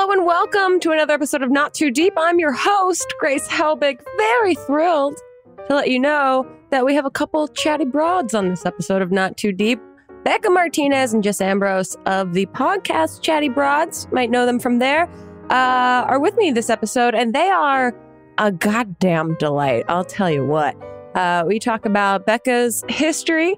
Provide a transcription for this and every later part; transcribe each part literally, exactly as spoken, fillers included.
Hello and welcome to another episode of Not Too Deep. I'm your host, Grace Helbig. Very thrilled to let you know that we have a couple chatty broads on this episode of Not Too Deep. Becca Martinez and Jess Ambrose of the podcast Chatty Broads, might know them from there, uh, are with me this episode, and they are a goddamn delight. I'll tell you what. Uh, we talk about Becca's history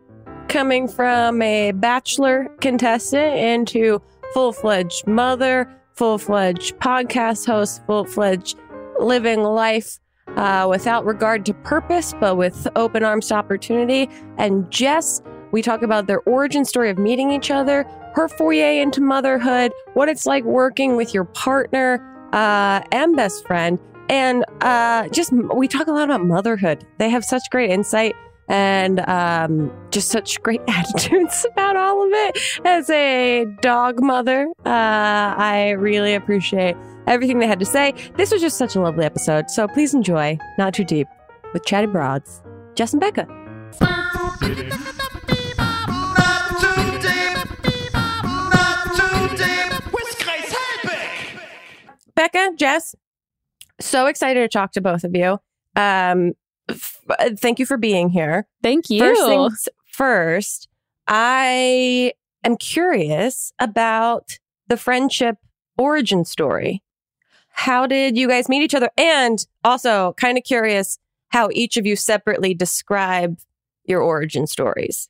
coming from a bachelor contestant into full-fledged mother, full-fledged podcast host, full-fledged living life uh, without regard to purpose, but with open arms to opportunity. And Jess, we talk about their origin story of meeting each other, her foray into motherhood, what it's like working with your partner uh, and best friend. And uh, just we talk a lot about motherhood. They have such great insight and um, just such great attitudes about all of it. As a dog mother, uh, I really appreciate everything they had to say. This was just such a lovely episode. So please enjoy Not Too Deep with Chatty Broads, Jess and Becca. Becca, Jess, so excited to talk to both of you. Um, f- thank you for being here. Thank you. First things first, I am curious about the friendship origin story. How did you guys meet each other? And also kind of curious how each of you separately describe your origin stories.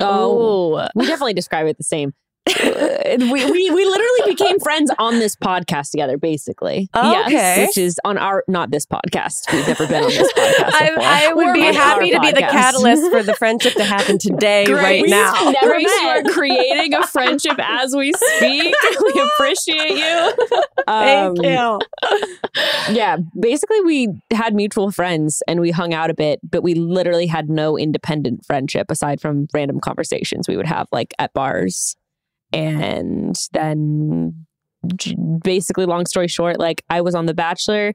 Oh, oh. We definitely describe it the same. we, we we literally became friends on this podcast together, basically. Okay. Yes, which is on our, not this podcast. We've never been on this podcast before. I, I would We're be happy to podcast. be the catalyst for the friendship to happen today, Grace, right now. Grace, you are creating a friendship as we speak. We appreciate you. Um, Thank you. Yeah, basically we had mutual friends and we hung out a bit, but we literally had no independent friendship aside from random conversations we would have like at bars. And then basically, long story short, like I was on The Bachelor.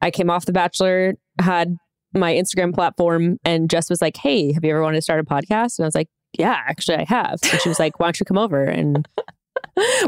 I came off The Bachelor, had my Instagram platform, and Jess was like, hey, have you ever wanted to start a podcast? And I was like, yeah, actually I have. And she was like, why don't you come over? And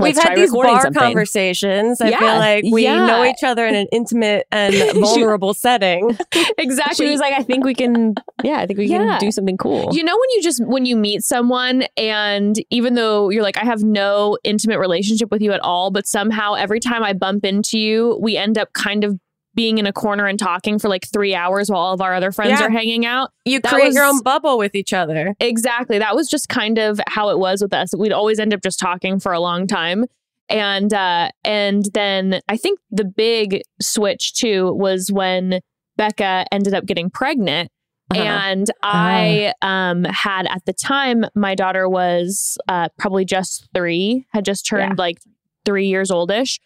we've had these bar something. conversations. I yeah, feel like we yeah. know each other in an intimate and vulnerable she, setting. Exactly. She was like, I think we can, yeah, I think we yeah. can do something cool. You know, when you just, when you meet someone and even though you're like, I have no intimate relationship with you at all, but somehow every time I bump into you, we end up kind of being in a corner and talking for like three hours while all of our other friends yeah. are hanging out. You that create was, your own bubble with each other. Exactly. That was just kind of how it was with us. We'd always end up just talking for a long time. And uh, and then I think the big switch too was when Becca ended up getting pregnant. Uh-huh. And I uh-huh. um, had at the time, my daughter was uh, probably just three, had just turned yeah. like three years oldish.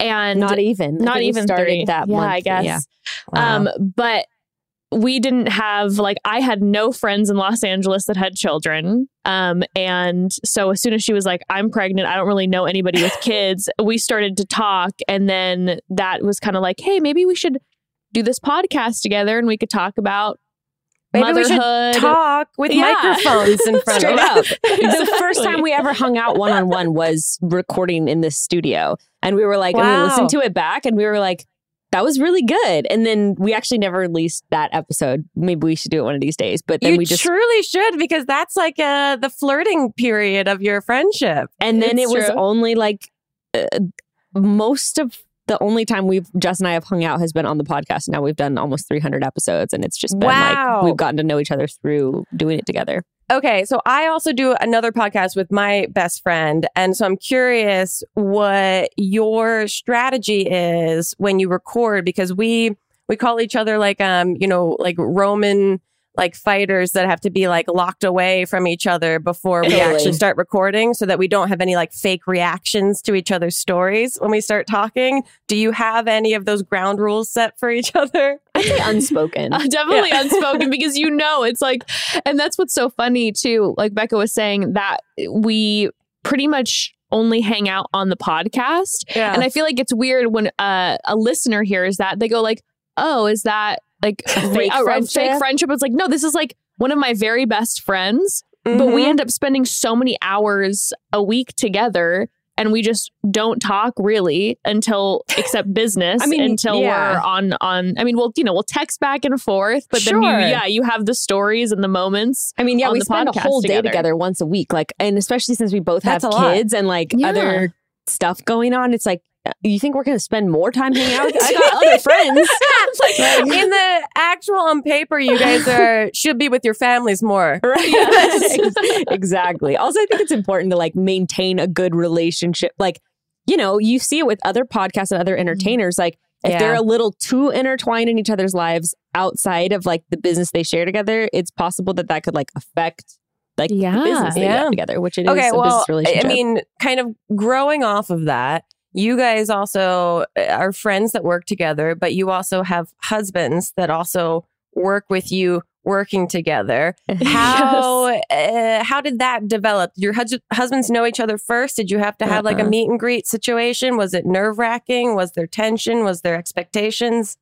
And not even, not even started that. Yeah, month. I guess. Yeah. Wow. Um, but we didn't have like, I had no friends in Los Angeles that had children. Um, and so as soon as she was like, I'm pregnant, I don't really know anybody with kids. We started to talk. And then that was kind of like, hey, maybe we should do this podcast together and we could talk about Maybe motherhood. We should talk with yeah. microphones in front of us. Exactly. The first time we ever hung out one-on-one was recording in this studio. And we were like, wow. and we listened to it back and we were like, that was really good. And then we actually never released that episode. Maybe we should do it one of these days. But then you we just truly should, because that's like uh, the flirting period of your friendship. And then it's it was true. only like uh, most of the only time we've, Jess and I have hung out has been on the podcast. Now we've done almost three hundred episodes and it's just been wow. like, we've gotten to know each other through doing it together. Okay. So I also do another podcast with my best friend. And so I'm curious what your strategy is when you record, because we, we call each other like, um, you know, like Roman, like fighters that have to be like locked away from each other before we really? actually start recording, so that we don't have any like fake reactions to each other's stories when we start talking. Do you have any of those ground rules set for each other? I'd say unspoken. Uh, definitely yeah. unspoken, because you know, it's like, and that's what's so funny too. Like Becca was saying, that we pretty much only hang out on the podcast. Yeah. And I feel like it's weird when uh, a listener hears that, they go like, oh, is that like fake, oh, friendship? fake friendship. It's like, no, this is like one of my very best friends, mm-hmm. but we end up spending so many hours a week together and we just don't talk really until except business. I mean, until yeah. we're on on. I mean, we'll you know we'll text back and forth, but sure. then you, yeah, you have the stories and the moments. I mean, yeah, on we the spend a whole day together. together once a week, like, and especially since we both That's have kids lot. and like yeah. other stuff going on, it's like. You think we're going to spend more time hanging out? I got other friends. Like, in the actual on paper, you guys are should be with your families more. Right? Yes. Exactly. Also, I think it's important to like maintain a good relationship. Like, you know, you see it with other podcasts and other entertainers. Like, if yeah. they're a little too intertwined in each other's lives outside of like the business they share together, it's possible that that could like affect like yeah. the business they yeah. have together, which it okay, is a well, business relationship. I mean, kind of growing off of that, you guys also are friends that work together, but you also have husbands that also work with you working together. How yes. uh, how did that develop? Your hus- husbands know each other first? Did you have to have uh-huh. like a meet and greet situation? Was it nerve wracking? Was there tension? Was there expectations?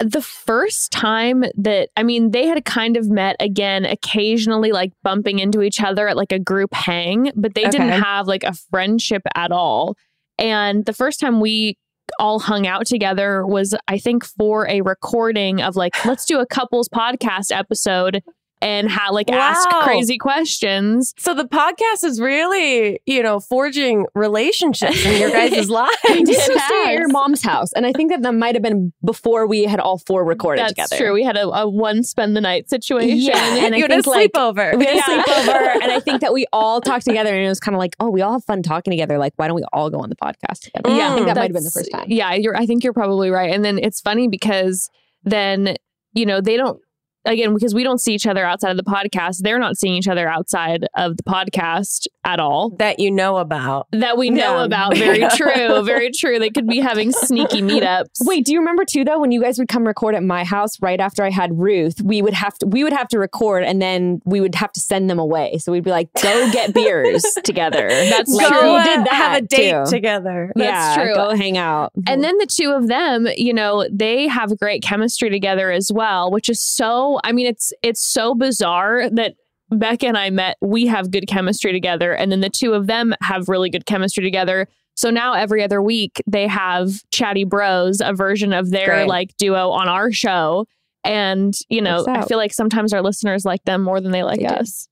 The first time that, I mean, they had kind of met again, occasionally like bumping into each other at like a group hang, but they okay. didn't have like a friendship at all. And the first time we all hung out together was, I think, for a recording of like, let's do a couples podcast episode and ha- like wow. ask crazy questions. So the podcast is really, you know, forging relationships in your guys' lives. We did stay at your mom's house. And I think that that might have been before we had all four recorded That's together. That's true. We had a, a one spend the night situation. Yeah. And you I had think, a sleepover. Like, we had yeah. a sleepover. And I think that we all talked together and it was kind of like, oh, we all have fun talking together. Like, why don't we all go on the podcast together? Yeah. I think that might have been the first time. Yeah. You're, I think you're probably right. And then it's funny because then, you know, they don't, Again, because we don't see each other outside of the podcast. They're not seeing each other outside of the podcast at all. That you know about. That we know yeah. about. Very true. Very true. They could be having sneaky meetups. Wait, do you remember too, though, when you guys would come record at my house right after I had Ruth, we would have to we would have to record and then we would have to send them away. So we'd be like, go get beers together. That's like, true. We did that have a date too. together. That's yeah, true. Go hang out. And then the two of them, you know, they have great chemistry together as well, which is so I mean, it's it's so bizarre that Becca and I met, we have good chemistry together. And then the two of them have really good chemistry together. So now every other week they have Chatty Bros, a version of their Great. like duo on our show. And, you know, I feel like sometimes our listeners like them more than they like they us.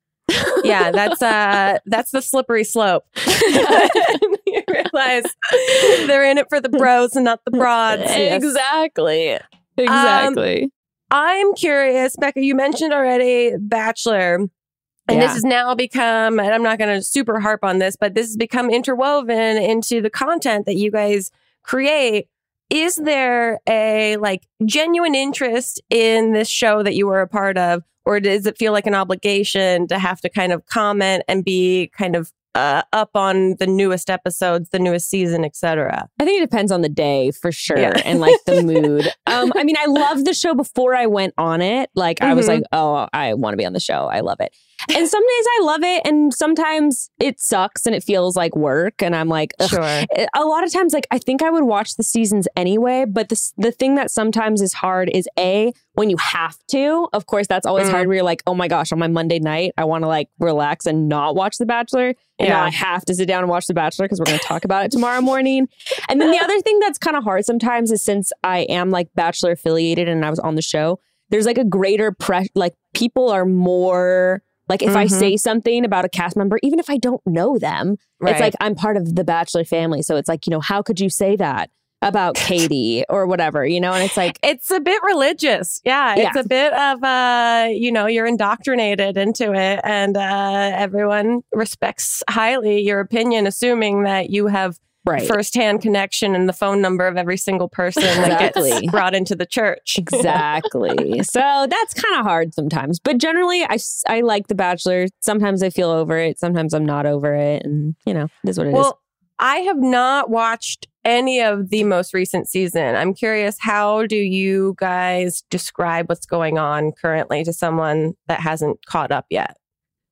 Yeah, that's uh, that's the slippery slope. You realize they're in it for the bros and not the broads. Yes. Exactly. Exactly. Um, I'm curious, Becca, you mentioned already Bachelor, and yeah. this has now become, and I'm not going to super harp on this, but this has become interwoven into the content that you guys create. Is there a like genuine interest in this show that you were a part of, or does it feel like an obligation to have to kind of comment and be kind of Uh, up on the newest episodes, the newest season, et cetera? I think it depends on the day for sure, yeah. and like the mood. Um, I mean, I loved the show before I went on it. Like mm-hmm. I was like, oh, I want to be on the show. I love it. And some days I love it, and sometimes it sucks and it feels like work. And I'm like, ugh. Sure. A lot of times, like I think I would watch the seasons anyway. But the the thing that sometimes is hard is a when you have to. Of course, that's always mm. hard. Where you're like, oh my gosh, on my Monday night, I want to like relax and not watch The Bachelor. And yeah. now I have to sit down and watch The Bachelor because we're going to talk about it tomorrow morning. And then the other thing that's kind of hard sometimes is since I am like Bachelor affiliated and I was on the show, there's like a greater pressure. Like people are more. Like if mm-hmm. I say something about a cast member, even if I don't know them, right. it's like I'm part of the Bachelor family. So it's like, you know, how could you say that about Katie or whatever, you know? And it's like... It's a bit religious. Yeah. It's yeah. a bit of, uh, you know, you're indoctrinated into it and uh, everyone respects highly your opinion, assuming that you have right. firsthand connection and the phone number of every single person exactly. that gets brought into the church. Exactly. So that's kind of hard sometimes. But generally, I, I like The Bachelor. Sometimes I feel over it. Sometimes I'm not over it. And, you know, it is what it well, is. Well, I have not watched any of the most recent season. I'm curious, how do you guys describe what's going on currently to someone that hasn't caught up yet?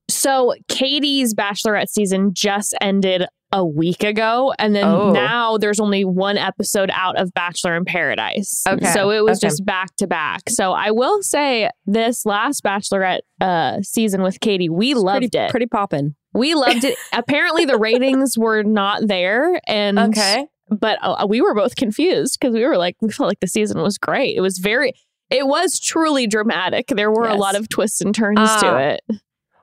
So Katie's Bachelorette season just ended a week ago. And then oh. now there's only one episode out of Bachelor in Paradise. Okay. So it was okay. just back to back. So I will say this last Bachelorette uh, season with Katie, we loved pretty, it. Pretty poppin'. We loved it. Apparently the ratings were not there. And okay. But uh, we were both confused because we were like, we felt like the season was great. It was very, it was truly dramatic. There were yes. a lot of twists and turns uh, to it.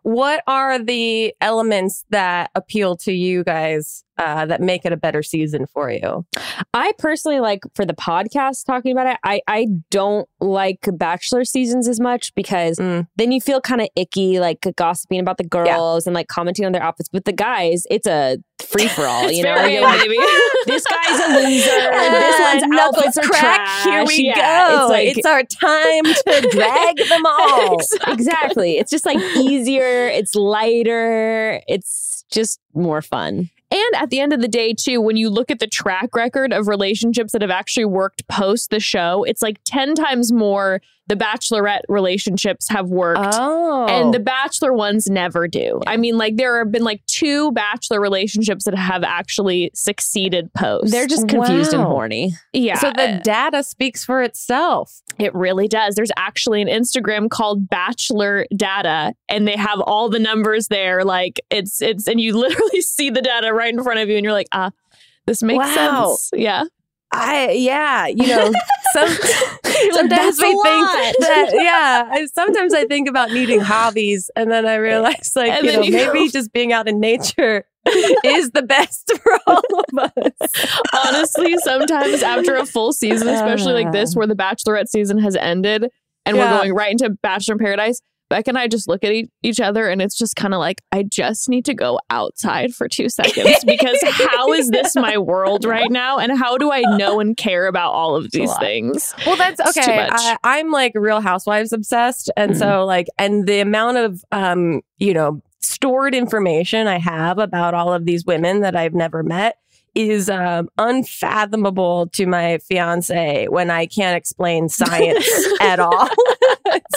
What are the elements that appeal to you guys uh, that make it a better season for you? I personally like, for the podcast talking about it, I, I don't like Bachelor seasons as much because mm. then you feel kind of icky, like gossiping about the girls yeah. and like commenting on their outfits. But the guys, it's a free for all, you know? You're like, this guy's a loser. And this one's uh, outfits are trash. Here we yeah, go. It's, like, it's our time to drag them all. Exactly. exactly. It's just like easier. It's lighter. It's just more fun. And at the end of the day, too, when you look at the track record of relationships that have actually worked post the show, it's like ten times more the Bachelorette relationships have worked. Oh. And the Bachelor ones never do. I mean, like there have been like two Bachelor relationships that have actually succeeded post. They're just confused wow. and horny. Yeah. So the data speaks for itself. It really does. There's actually an Instagram called Bachelor Data, and they have all the numbers there. Like it's, it's, and you literally see the data right in front of you and you're like, ah, this makes wow. sense. Yeah. I, yeah, you know, some, sometimes we think that, yeah, I, sometimes I think about needing hobbies and then I realize like, and you know, you maybe know. just being out in nature is the best for all of us. Honestly, sometimes after a full season, especially like this, where the Bachelorette season has ended and yeah. we're going right into Bachelor in Paradise, Beck and I just look at e- each other and it's just kind of like, I just need to go outside for two seconds because how is this my world right now? And how do I know and care about all of these things? Well, that's okay. I, I'm like Real Housewives obsessed. And mm-hmm. so like, and the amount of, um, you know, stored information I have about all of these women that I've never met is um, unfathomable to my fiance when I can't explain science at all.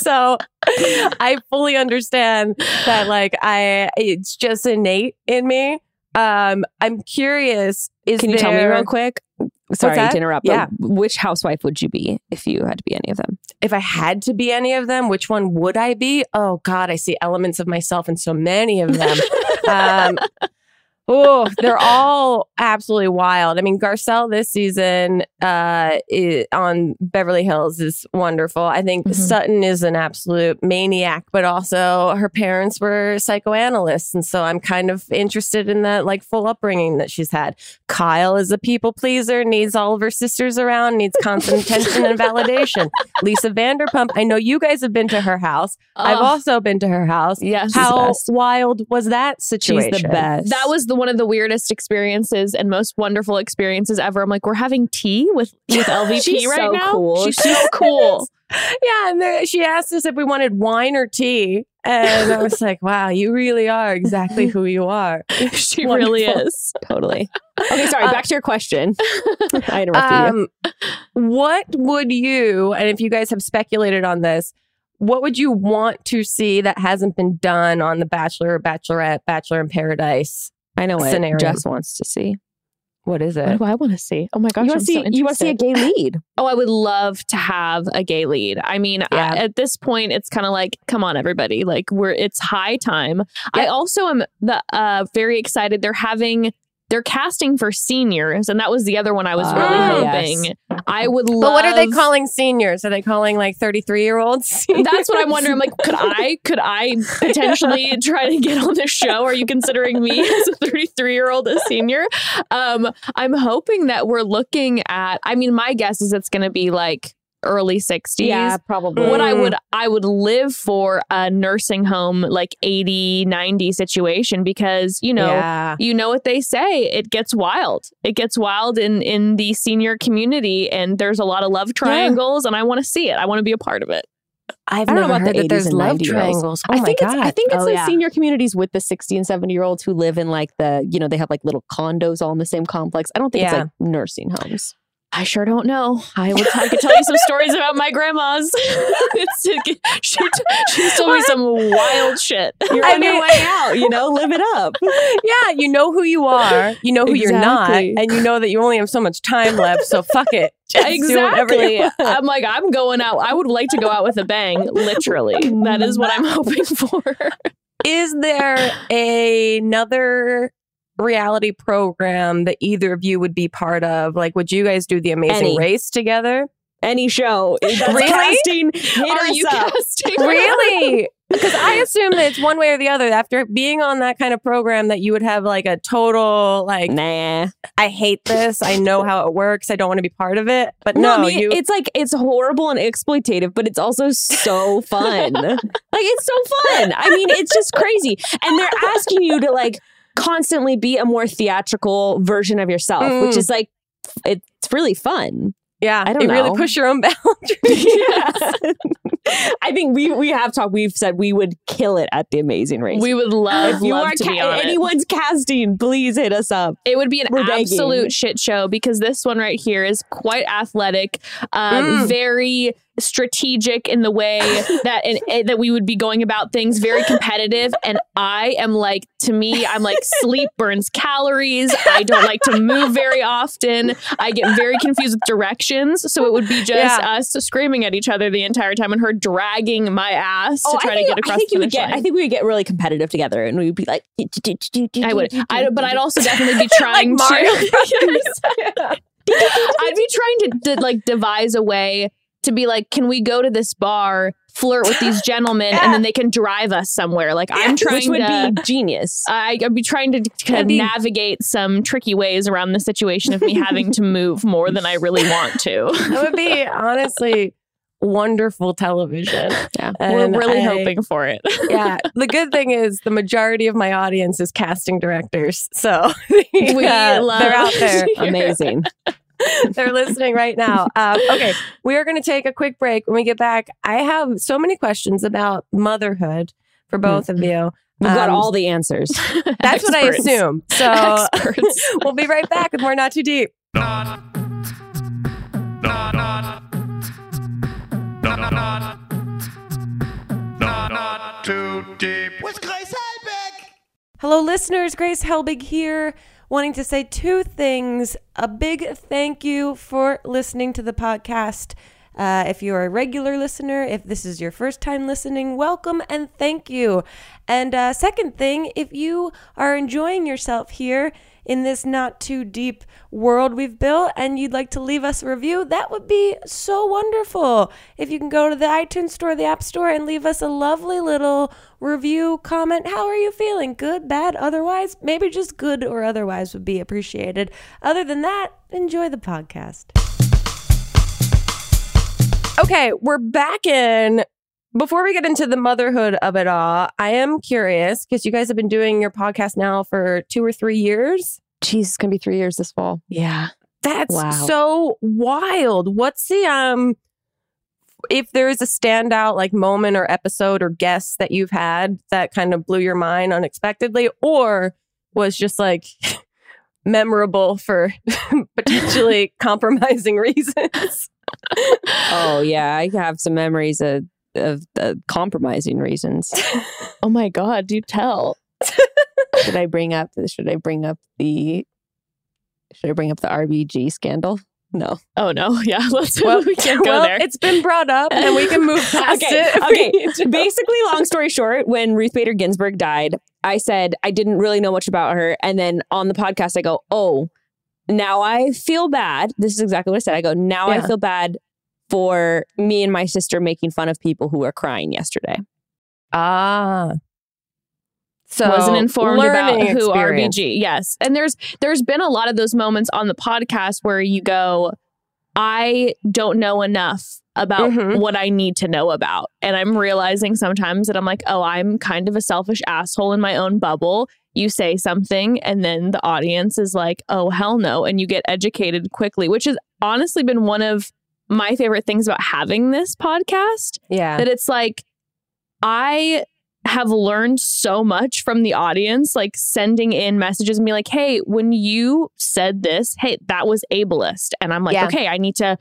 So I fully understand that, like, I it's just innate in me. Um, I'm curious. Is Can you there... tell me real quick? Sorry to interrupt. Yeah. Which housewife would you be if you had to be any of them? If I had to be any of them, which one would I be? Oh, God, I see elements of myself in so many of them. um Oh, they're all absolutely wild. I mean, Garcelle this season uh, is, on Beverly Hills is wonderful. I think mm-hmm. Sutton is an absolute maniac, but also her parents were psychoanalysts. And so I'm kind of interested in that like full upbringing that she's had. Kyle is a people pleaser, needs all of her sisters around, needs constant attention and validation. Lisa Vanderpump, I know you guys have been to her house. Oh. I've also been to her house. Yeah, how wild was that situation? She's the best. That was the one of the weirdest experiences and most wonderful experiences ever. I'm like, we're having tea with, with L V P She's right so now. Cool. She's so cool. Yeah. And there, she asked us if we wanted wine or tea. And I was like, wow, you really are exactly who you are. She wonderful. Really is. Totally. Okay, sorry. Uh, back to your question. I interrupted um, you. What would you, and if you guys have speculated on this, what would you want to see that hasn't been done on The Bachelor or Bachelorette, Bachelor in Paradise? I know what scenario. Jess wants to see. What is it? What do I want to see? Oh my gosh, you want to see, so you want to see a gay lead? Oh, I would love to have a gay lead. I mean, yeah. I, at this point, it's kind of like, come on, everybody. Like, we're it's high time. Yep. I also am the uh, very excited. They're having, they're casting for seniors. And that was the other one I was uh, really hoping. Yes. I would love. But what are they calling seniors? Are they calling like thirty-three year olds? That's what I'm wondering. I'm like, could I, could I potentially try to get on this show? Are you considering me as a thirty-three year old a senior? Um, I'm hoping that we're looking at, I mean, my guess is it's going to be like early sixties. Yeah, probably. What I would, I would live for a nursing home, like eighty, ninety situation, because, you know, yeah. you know what they say, it gets wild. It gets wild in, in the senior community and there's a lot of love triangles yeah. and I want to see it. I want to be a part of it. I've I don't never know about heard that, that there's love triangles. Oh I my think God. It's, I think it's oh, the yeah. senior communities with the sixty and seventy year olds who live in like the, you know, they have like little condos all in the same complex. I don't think yeah. it's like nursing homes. I sure don't know. I would. I could tell you some stories about my grandmas. It's, she she told me some wild shit. You're I on mean, your way out. You know, live it up. Yeah, you know who you are. You know who exactly. You're not, and you know that you only have so much time left. So fuck it. Just exactly. I'm like, I'm going out. I would like to go out with a bang. Literally, that is what I'm hoping for. Is there a, another reality program that either of you would be part of? Like, would you guys do the Amazing Any. Race together? Any show. Is really? Casting, hit Are us you up. Casting? Really? Because I assume that it's one way or the other. After being on that kind of program, that you would have like a total like, nah, I hate this. I know how it works. I don't want to be part of it. But no, no I mean, you... it's like it's horrible and exploitative, but it's also so fun. Like it's so fun. I mean, it's just crazy. And they're asking you to like constantly be a more theatrical version of yourself, mm. which is like it's really fun. Yeah, I don't you know. Really push your own boundaries. Yes. I think we we have talked. We've said we would kill it at the Amazing Race. We would love. If you love are to ca- be on anyone's it. Casting, please hit us up. It would be an We're absolute begging. Shit show because this one right here is quite athletic, um, mm. very strategic in the way that in, that we would be going about things, very competitive. And I am like, to me, I'm like, sleep burns calories. I don't like to move very often. I get very confused with directions. So it would be just yeah. us screaming at each other the entire time and her dragging my ass oh, to try think, to get across I think the you would get, line. I think we would get really competitive together and we would be like, I would, I, but I'd also definitely be trying like to, I'd be trying to, to like devise a way to be like, can we go to this bar, flirt with these gentlemen, yeah. and then they can drive us somewhere? Like yeah, I'm trying, which would to, be genius. I, I'd be trying to kind of be... navigate some tricky ways around the situation of me having to move more than I really want to. That would be honestly wonderful television. Yeah, and we're really I, hoping for it. Yeah, the good thing is the majority of my audience is casting directors, so we uh, love they're out there. Amazing. They're listening right now. Uh, okay, we are going to take a quick break. When we get back, I have so many questions about motherhood for both mm-hmm. of you. We've um, got all the answers. That's what I assume. So we'll be right back with more Not Too Deep. Not, not, not, not, not, not, not too deep. With Grace Helbig. Hello, listeners. Grace Helbig here. Wanting to say two things. A big thank you for listening to the podcast. Uh, if you're a regular listener, if this is your first time listening, welcome and thank you. And uh, second thing, if you are enjoying yourself here in this not too deep world we've built and you'd like to leave us a review, that would be so wonderful. If you can go to the iTunes store, the App Store, and leave us a lovely little review, comment, how are you feeling? Good, bad, otherwise? Maybe just good or otherwise would be appreciated. Other than that, enjoy the podcast. Okay, we're back in. Before we get into the motherhood of it all, I am curious because you guys have been doing your podcast now for two or three years. Jeez, it's going to be three years this fall. Yeah. That's wow. so wild. What's the, um, if there is a standout like moment or episode or guest that you've had that kind of blew your mind unexpectedly or was just like... memorable for potentially compromising reasons. Oh, yeah. I have some memories of, of, of compromising reasons. Oh, my God. Do tell. Should I bring up the, should I bring up the, should I bring up the R B G scandal? No. Oh, no. Yeah. Let's, well, we can't go well, there. It's been brought up and we can move past okay, it. Okay. Basically, long story short, when Ruth Bader Ginsburg died, I said I didn't really know much about her. And then on the podcast, I go, oh, now I feel bad. This is exactly what I said. I go, now yeah. I feel bad for me and my sister making fun of people who were crying yesterday. Ah. So wasn't informed about who experience. R B G. Yes. And there's there's been a lot of those moments on the podcast where you go, I don't know enough about mm-hmm. what I need to know about. And I'm realizing sometimes that I'm like, oh, I'm kind of a selfish asshole in my own bubble. You say something and then the audience is like, oh, hell no. And you get educated quickly, which has honestly been one of my favorite things about having this podcast. Yeah. That it's like, I... have learned so much from the audience, like sending in messages and be like, hey, when you said this, hey, that was ableist. And I'm like, yeah. okay, I need to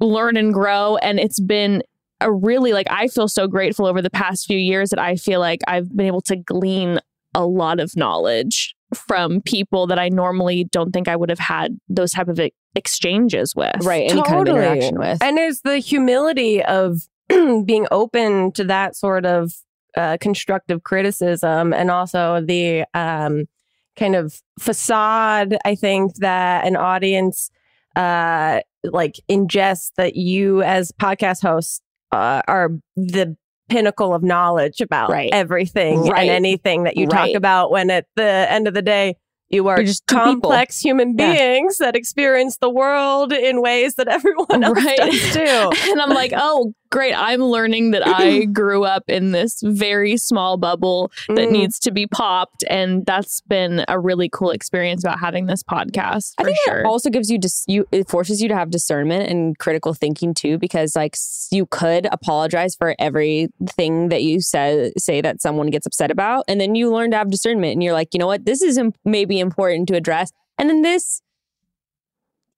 learn and grow. And it's been a really, like, I feel so grateful over the past few years that I feel like I've been able to glean a lot of knowledge from people that I normally don't think I would have had those type of exchanges with. Right. Any totally. Kind of interaction with. And it's the humility of being open to that sort of uh, constructive criticism, and also the um, kind of facade, I think, that an audience uh, like ingests, that you as podcast hosts uh, are the pinnacle of knowledge about right. everything right. and anything that you right. talk about, when at the end of the day you are just complex people. Human beings yeah. that experience the world in ways that everyone else right. does too. And I'm like, oh, great. I'm learning that I grew up in this very small bubble that mm. needs to be popped. And that's been a really cool experience about having this podcast. For I think sure. it also gives you, dis- you, it forces you to have discernment and critical thinking too, because like you could apologize for everything that you say, say that someone gets upset about. And then you learn to have discernment and you're like, you know what, this is imp- maybe important to address, and then this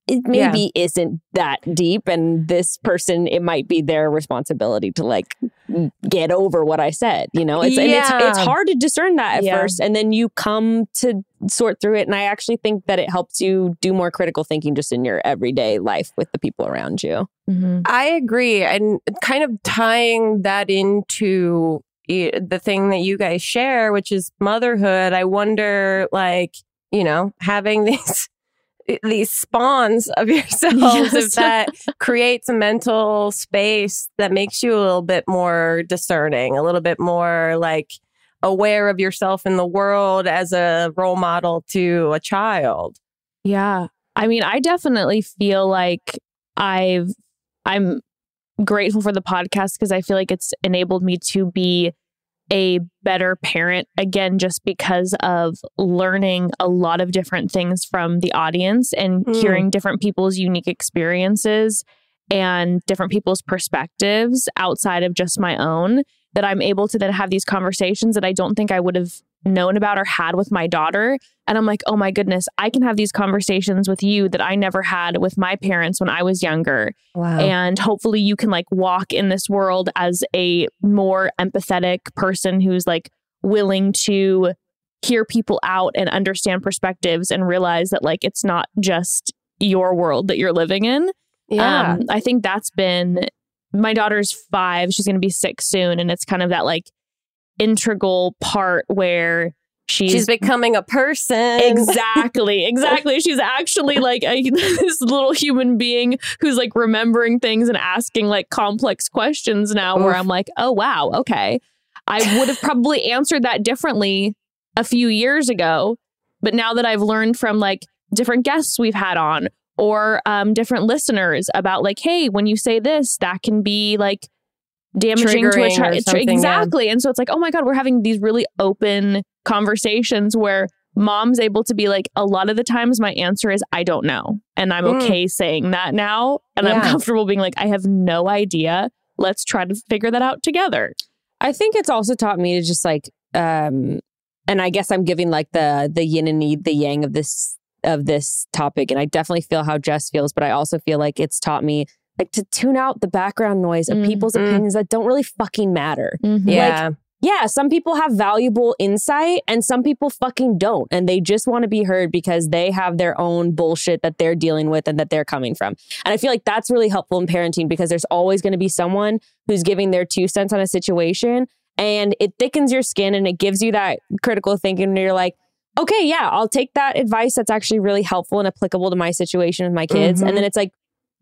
it maybe yeah. isn't that deep, and this person, it might be their responsibility to like get over what I said, you know. It's yeah. and it's, it's hard to discern that at yeah. first, and then you come to sort through it, and I actually think that it helps you do more critical thinking just in your everyday life with the people around you. Mm-hmm. I agree, and kind of tying that into the thing that you guys share, which is motherhood, I wonder, like, you know, having these these spawns of yourselves, yes. if that creates a mental space that makes you a little bit more discerning, a little bit more like aware of yourself in the world as a role model to a child. Yeah. I mean, I definitely feel like I've, I'm grateful for the podcast because I feel like it's enabled me to be a better parent, again, just because of learning a lot of different things from the audience and mm. hearing different people's unique experiences and different people's perspectives outside of just my own, that I'm able to then have these conversations that I don't think I would have known about or had with my daughter. And I'm like, oh my goodness, I can have these conversations with you that I never had with my parents when I was younger. Wow. And hopefully you can like walk in this world as a more empathetic person who's like willing to hear people out and understand perspectives and realize that like it's not just your world that you're living in. Yeah. Um, I think that's been, my daughter's five, she's going to be six soon. And it's kind of that like integral part where she's, she's becoming a person. Exactly. Exactly. She's actually like a, this little human being who's like remembering things and asking like complex questions now. Oof. Where I'm like, oh, wow. OK, I would have probably answered that differently a few years ago. But now that I've learned from like different guests we've had on or um, different listeners about like, hey, when you say this, that can be like damaging to a child. Exactly. Yeah. And so it's like, oh my God, we're having these really open conversations where mom's able to be like, a lot of the times my answer is, I don't know. And I'm mm. okay saying that now. And yeah. I'm comfortable being like, I have no idea. Let's try to figure that out together. I think it's also taught me to just like, um, and I guess I'm giving like the the yin and the yang of this of this topic. And I definitely feel how Jess feels, but I also feel like it's taught me like to tune out the background noise of mm-hmm. people's opinions that don't really fucking matter. Mm-hmm. Yeah. Like, yeah, some people have valuable insight and some people fucking don't. And they just want to be heard because they have their own bullshit that they're dealing with and that they're coming from. And I feel like that's really helpful in parenting because there's always going to be someone who's giving their two cents on a situation, and it thickens your skin and it gives you that critical thinking. And you're like, okay, yeah, I'll take that advice. That's actually really helpful and applicable to my situation with my kids. Mm-hmm. And then it's like,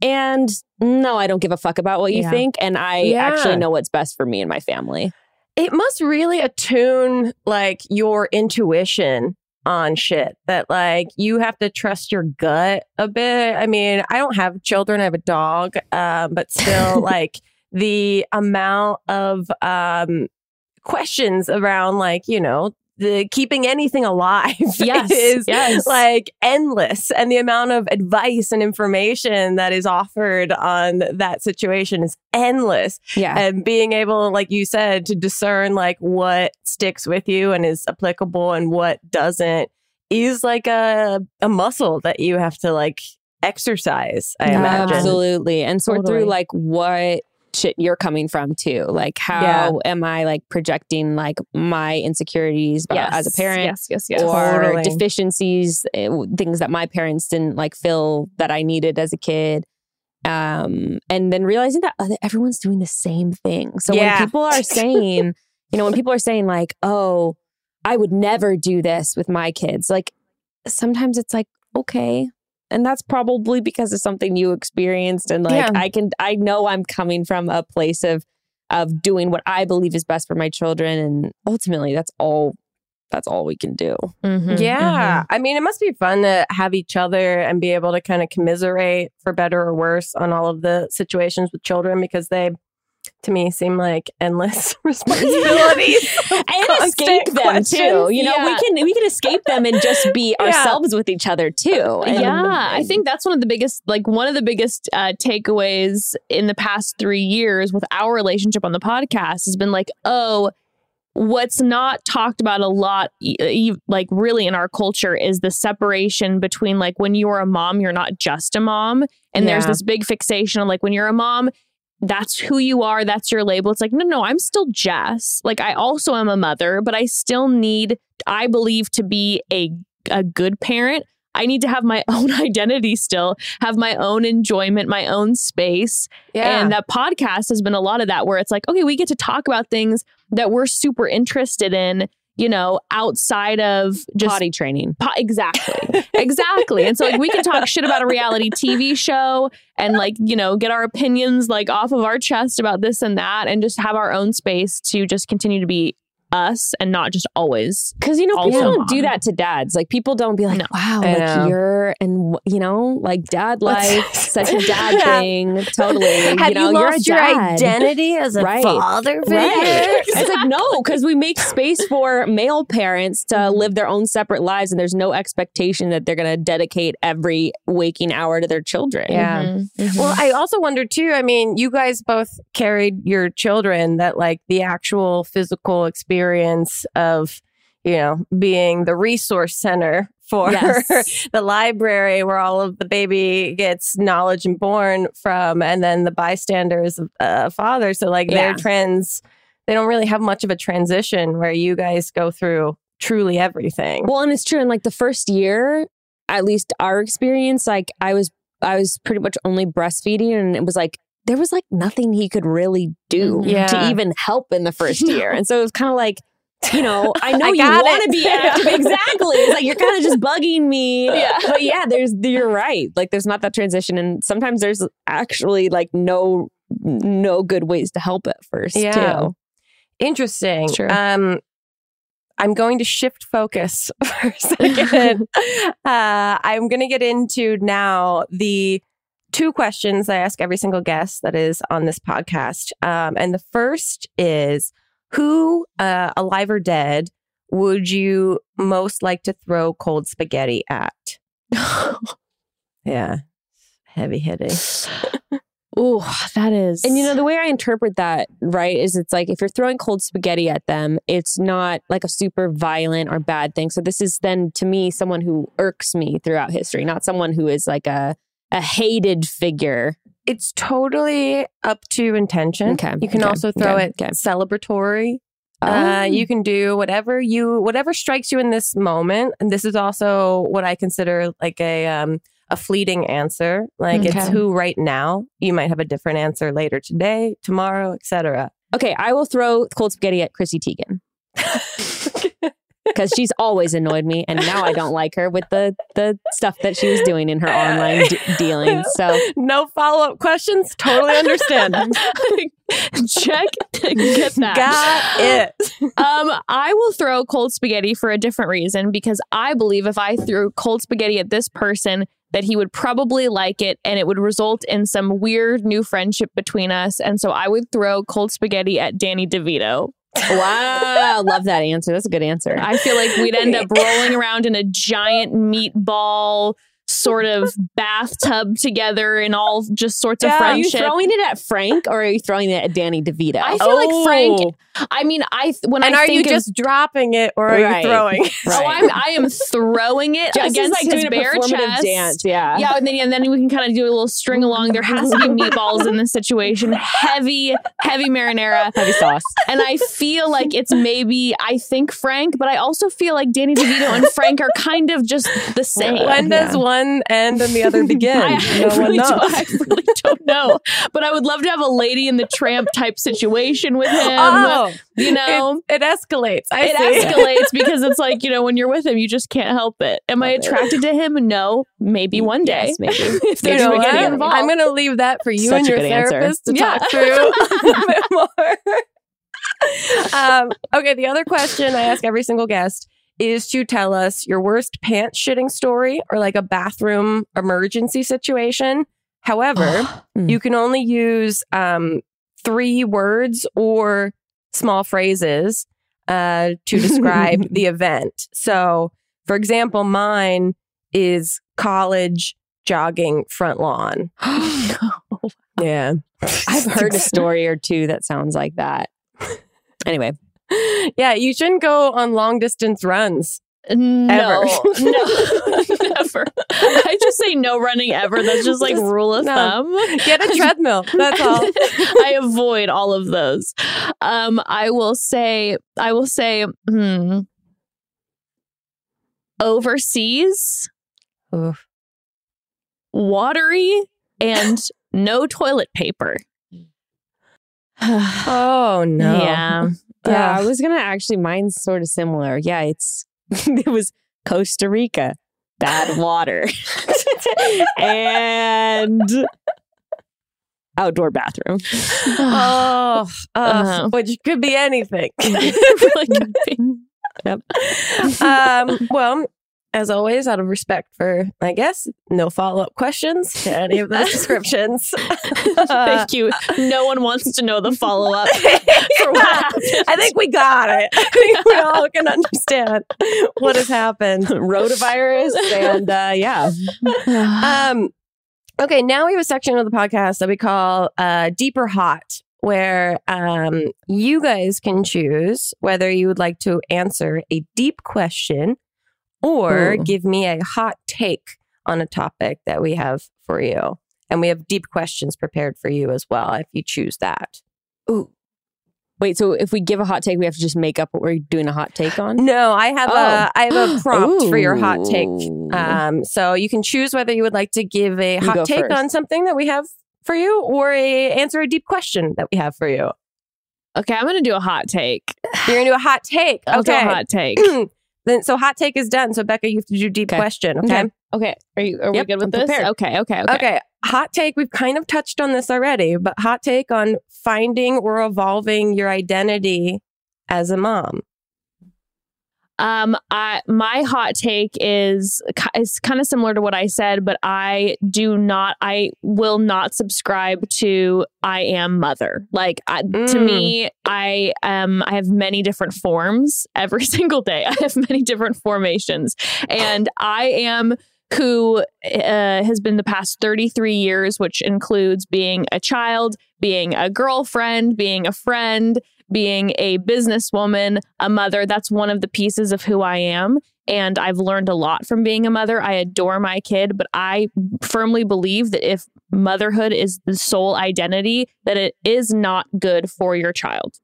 and no, I don't give a fuck about what you yeah. think. And I yeah. actually know what's best for me and my family. It must really attune like your intuition on shit, that like you have to trust your gut a bit. I mean, I don't have children. I have a dog, um, but still like the amount of um, questions around like, you know, the keeping anything alive yes, is yes. like endless. And the amount of advice and information that is offered on that situation is endless. Yeah. And being able, like you said, to discern like what sticks with you and is applicable and what doesn't is like a, a muscle that you have to like exercise, I yeah, imagine. Absolutely. And sort totally. through like what shit you're coming from too. Like how yeah. am I like projecting like my insecurities yes. as a parent yes, yes, yes. or totally. deficiencies, things that my parents didn't like feel that I needed as a kid. Um, and then realizing that everyone's doing the same thing. So yeah. when people are saying, you know, when people are saying like, oh, I would never do this with my kids. Like sometimes it's like, okay. And that's probably because of something you experienced. And like, yeah. I can, I know I'm coming from a place of, of doing what I believe is best for my children. And ultimately that's all, that's all we can do. Mm-hmm. Yeah. Mm-hmm. I mean, it must be fun to have each other and be able to kind of commiserate for better or worse on all of the situations with children, because they, to me, seem like endless responsibilities. And escape them questions. too. You know, yeah. we can we can escape them and just be yeah. ourselves with each other too. And yeah, I think that's one of the biggest, like one of the biggest uh, takeaways in the past three years with our relationship on the podcast has been like, oh, what's not talked about a lot, like really in our culture, is the separation between like when you're a mom, you're not just a mom. And yeah. there's this big fixation on like when you're a mom, that's who you are. That's your label. It's like, no, no, I'm still Jess. Like, I also am a mother, but I still need, I believe, to be a a good parent. I need to have my own identity still, have my own enjoyment, my own space. Yeah. And that podcast has been a lot of that, where it's like, okay, we get to talk about things that we're super interested in, you know, outside of just potty training. Po- exactly. Exactly. And so like, we can talk shit about a reality T V show and like, you know, get our opinions like off of our chest about this and that, and just have our own space to just continue to be us and not just always. Because, you know, people don't mom. do that to dads. Like people don't be like, no. wow, I like know. you're, and you know, like dad life, such a dad yeah. thing. Totally. Have you, know, you lost you're a your dad. identity as a right. father figure? Right. Exactly. It's like, no, because we make space for male parents to live their own separate lives, and there's no expectation that they're going to dedicate every waking hour to their children. Yeah. Mm-hmm. Mm-hmm. Well, I also wonder too, I mean, you guys both carried your children, that like the actual physical experience Experience of, you know, being the resource center for yes. the library where all of the baby gets knowledge and born from, and then the bystanders of uh, father. So like yeah. their trends, they don't really have much of a transition where you guys go through truly everything. Well, and it's true. And like the first year, at least our experience, like I was, I was pretty much only breastfeeding, and it was like, there was like nothing he could really do yeah. to even help in the first year. And so it was kind of like, you know, I know I you want to be active. Exactly. It's like, you're kind of just bugging me. Yeah. But yeah, there's, you're right. Like there's not that transition. And sometimes there's actually like no, no good ways to help at first yeah. too. Interesting. Um, I'm going to shift focus for a second. uh, I'm going to get into now the two questions I ask every single guest that is on this podcast. Um, and the first is, who, uh, alive or dead, would you most like to throw cold spaghetti at? Yeah. Heavy hitting. Ooh, that is. And you know, the way I interpret that, right, is it's like, if you're throwing cold spaghetti at them, it's not like a super violent or bad thing. So this is then, to me, someone who irks me throughout history, not someone who is like a A hated figure. It's totally up to intention. Okay. You can okay. also throw okay. it okay. celebratory. Oh. Uh, you can do whatever you, whatever strikes you in this moment. And this is also what I consider like a um, a fleeting answer. Like okay. it's who right now. You might have a different answer later today, tomorrow, et cetera. Okay, I will throw cold spaghetti at Chrissy Teigen. Because she's always annoyed me, and now I don't like her with the, the stuff that she was doing in her online d- dealings. So no follow up questions. Totally understand. Check. Get that. Got it. Um, I will throw cold spaghetti for a different reason, because I believe if I threw cold spaghetti at this person, that he would probably like it, and it would result in some weird new friendship between us. And so I would throw cold spaghetti at Danny DeVito. Wow. Love that answer. That's a good answer. I feel like we'd end up rolling around in a giant meatball sort of bathtub together and all just sorts yeah, of friendship. Are you throwing it at Frank or are you throwing it at Danny DeVito? I feel oh. like Frank, I mean, I when and I think And are you just of, dropping it or are right, you throwing it? Right. Oh, I'm, I am throwing it just against like his doing bare a chest. Dance, yeah. Yeah, and then, and then we can kind of do a little string along. There has to be meatballs in this situation. Heavy, heavy marinara. Heavy sauce. And I feel like it's maybe, I think Frank, but I also feel like Danny DeVito and Frank are kind of just the same. When does yeah. one end and the other begin. I, I, no really one knows. I really don't know. But I would love to have a Lady and the Tramp type situation with him. Oh, you know, it, it escalates. I it see. escalates because it's like, you know, when you're with him, you just can't help it. Am love I attracted it. to him? No. Maybe one day. Yes, maybe. If there's you know getting involved. I'm going to leave that for you Such and your therapist answer. to yeah. talk through a little bit more. Um, okay, the other question I ask every single guest is to tell us your worst pants shitting story or like a bathroom emergency situation. However, oh. mm. you can only use um, three words or small phrases uh, to describe the event. So, for example, mine is college jogging front lawn. Yeah. I've heard a story or two that sounds like that. Anyway. Yeah, you shouldn't go on long distance runs. No, ever. no, never. I just say no running ever. That's just like just, rule of no. thumb. Get a treadmill. That's all. I avoid all of those. Um, I will say, I will say, hmm, overseas, Oof. watery, and no toilet paper. Oh no! Yeah. Yeah, uh, I was going to actually, mine's sort of similar. Yeah, it's, it was Costa Rica, bad water, and outdoor bathroom. Oh, uh, uh-huh. Which could be anything. Really could be. Yep. Um, well, as always, out of respect for, I guess, no follow-up questions to any of those descriptions. Thank you. No one wants to know the follow-up. I think we got it. I think we all can understand what has happened. Rotavirus and uh, yeah. Um, okay, now we have a section of the podcast that we call uh, Deep or Hot, where um, you guys can choose whether you would like to answer a deep question or Ooh. give me a hot take on a topic that we have for you. And we have deep questions prepared for you as well if you choose that. Ooh. Wait, so if we give a hot take, we have to just make up what we're doing a hot take on? No, I have oh. a I have a prompt for your hot take. Um, so you can choose whether you would like to give a you hot take first. on something that we have for you or a, answer a deep question that we have for you. Okay, I'm going to do a hot take. You're going to do a hot take. Okay. I'll do a hot take. Then so hot take is done. So Becca, you have to do deep okay. question. Okay. Okay. okay. Are you are yep. we good with I'm this? Prepared. Okay. Okay. Okay. Okay. Hot take, we've kind of touched on this already, but hot take on finding or evolving your identity as a mom. Um, I, my hot take is, is kind of similar to what I said, but I do not, I will not subscribe to I am mother. Like I, mm. to me, I um, I have many different forms every single day. I have many different formations and I am who uh, has been the past thirty-three years, which includes being a child, being a girlfriend, being a friend, being a businesswoman, a mother. That's one of the pieces of who I am. And I've learned a lot from being a mother. I adore my kid, but I firmly believe that if motherhood is the sole identity, that it is not good for your child.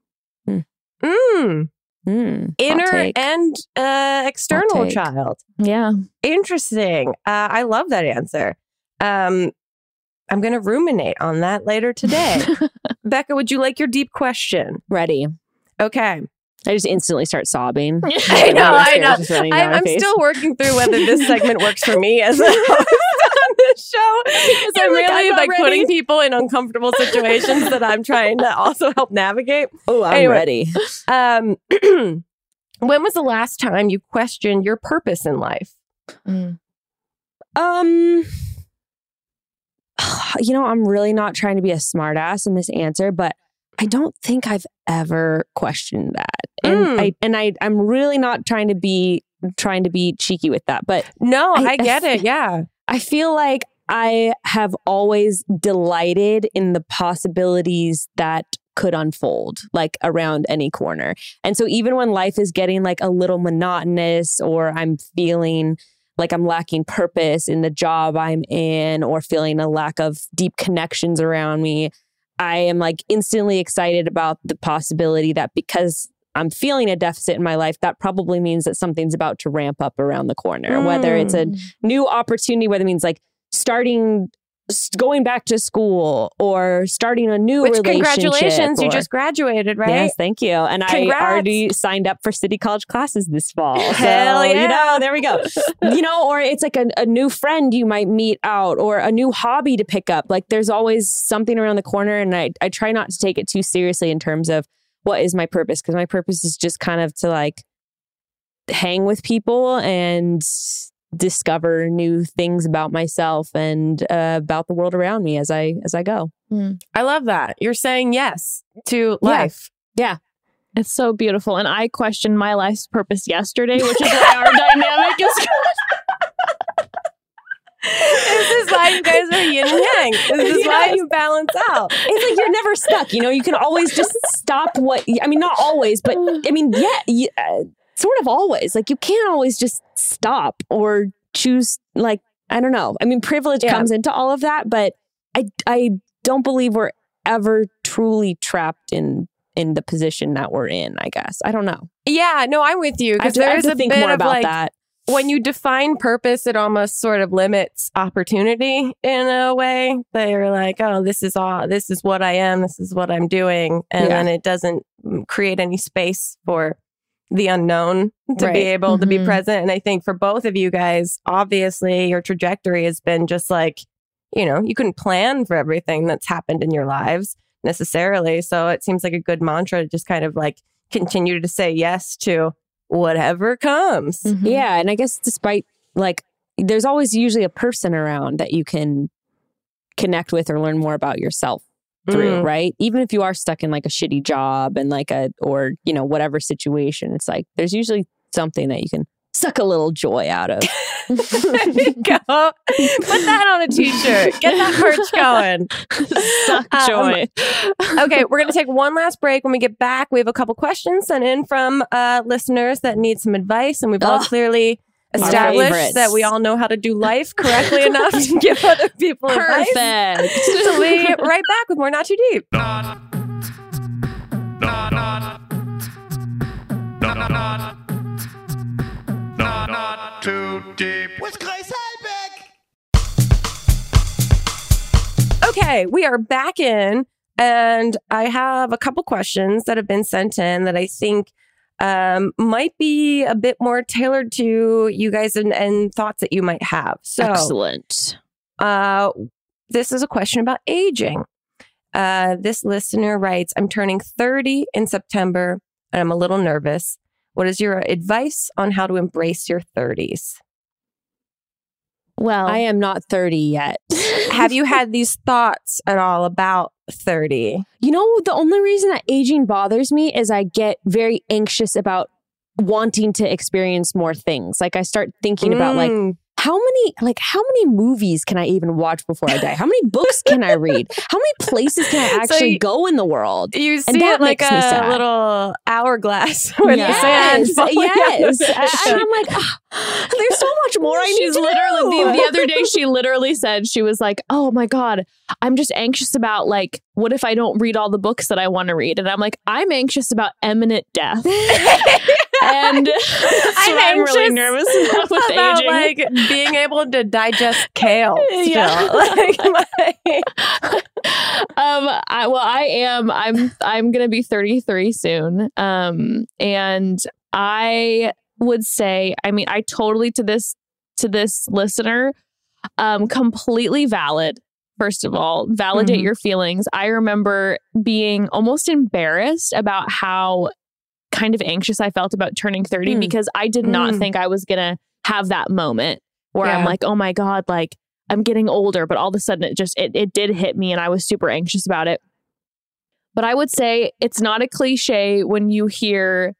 Mm. Mm. Mm, Inner and uh, external child. Yeah. Interesting. Uh, I love that answer. Um, I'm going to ruminate on that later today. Becca, would you like your deep question? Ready. Okay. I just instantly start sobbing. I know, I know. I, I'm still working through whether this segment works for me as a host on this show. Because I'm like, really I'm like ready. putting people in uncomfortable situations that I'm trying to also help navigate. Oh, I'm anyway, ready. Um, when was the last time you questioned your purpose in life? Mm. Um... You know, I'm really not trying to be a smartass in this answer, but I don't think I've ever questioned that. And mm. I and I I'm really not trying to be trying to be cheeky with that. But no, I, I get I, it. Yeah. I feel like I have always delighted in the possibilities that could unfold like around any corner. And so even when life is getting like a little monotonous or I'm feeling like I'm lacking purpose in the job I'm in or feeling a lack of deep connections around me, I am like instantly excited about the possibility that because I'm feeling a deficit in my life, that probably means that something's about to ramp up around the corner, mm. whether it's a new opportunity, whether it means like starting, going back to school or starting a new Which, relationship. Congratulations, or, you just graduated, right? Yes, thank you. And Congrats. I already signed up for City College classes this fall. So, Hell yeah. You know, there we go. You know, or it's like a, a new friend you might meet out or a new hobby to pick up. Like there's always something around the corner. And I, I try not to take it too seriously in terms of what is my purpose? Because my purpose is just kind of to like hang with people and discover new things about myself and uh, about the world around me as I as I go. Mm. I love that. You're saying yes to life. Yeah. yeah. It's so beautiful. And I questioned my life's purpose yesterday, which is why our dynamic is... This is why you guys are yin and yang. This is yeah. why you balance out. It's like you're never stuck. You know, you can always just stop what... I mean, not always, but I mean, yeah, yeah sort of always. Like you can't always just stop or choose, like, I don't know. I mean, privilege yeah. comes into all of that, but I, I don't believe we're ever truly trapped in in the position that we're in, I guess. I don't know. Yeah, no, I'm with you. Because there is a think bit more about like, that. When you define purpose, it almost sort of limits opportunity in a way. They're like, oh, this is all, this is what I am. This is what I'm doing. And yeah. then it doesn't create any space for the unknown to right. be able mm-hmm. to be present. And I think for both of you guys, obviously your trajectory has been just like, you know, you couldn't plan for everything that's happened in your lives necessarily. So it seems like a good mantra to just kind of like continue to say yes to whatever comes. Mm-hmm. Yeah. And I guess despite like, there's always usually a person around that you can connect with or learn more about yourself through, mm-hmm. right? Even if you are stuck in like a shitty job and like a, or, you know, whatever situation, it's like, there's usually something that you can suck a little joy out of. There you go. Put that on a t-shirt. Get that merch going. Suck joy. Um, okay, we're going to take one last break. When we get back, we have a couple questions sent in from uh, listeners that need some advice. And we've all Ugh. clearly established that we all know how to do life correctly enough to give other people Perfect. advice. Perfect. So we'll be right back with more Not Too Deep. Not, not, not, not, not. Not, not too deep. With Grace Helbig. Okay, we are back in, and I have a couple questions that have been sent in that I think um, might be a bit more tailored to you guys and, and thoughts that you might have. So, excellent. Uh, this is a question about aging. Uh, this listener writes, "I'm turning thirty in September, and I'm a little nervous. What is your advice on how to embrace your thirties? Well, I am not thirty yet. Have you had these thoughts at all about thirty? You know, the only reason that aging bothers me is I get very anxious about wanting to experience more things. Like I start thinking mm. about like, How many, like, how many movies can I even watch before I die? How many books can I read? How many places can I actually so you, go in the world? You see and that it like makes a little hourglass with yes, the sand. Yes, yes. And I'm like, oh, there's so much more I She's need to literally, do. The, the other day, she literally said, she was like, oh my God, I'm just anxious about like, what if I don't read all the books that I want to read? And I'm like, I'm anxious about imminent death. And so I'm, I'm really nervous about, with about aging. Like being able to digest kale. Still. Yeah. Like, like. Um. I, well, I am. I'm. I'm gonna be thirty-three soon. Um. And I would say, I mean, I totally to this to this listener, um, completely valid. First of all, validate mm-hmm. your feelings. I remember being almost embarrassed about how kind of anxious I felt about turning thirty mm. because I did not mm. think I was going to have that moment where yeah. I'm like, oh my God, like I'm getting older, but all of a sudden it just, it, it did hit me and I was super anxious about it. But I would say it's not a cliche when you hear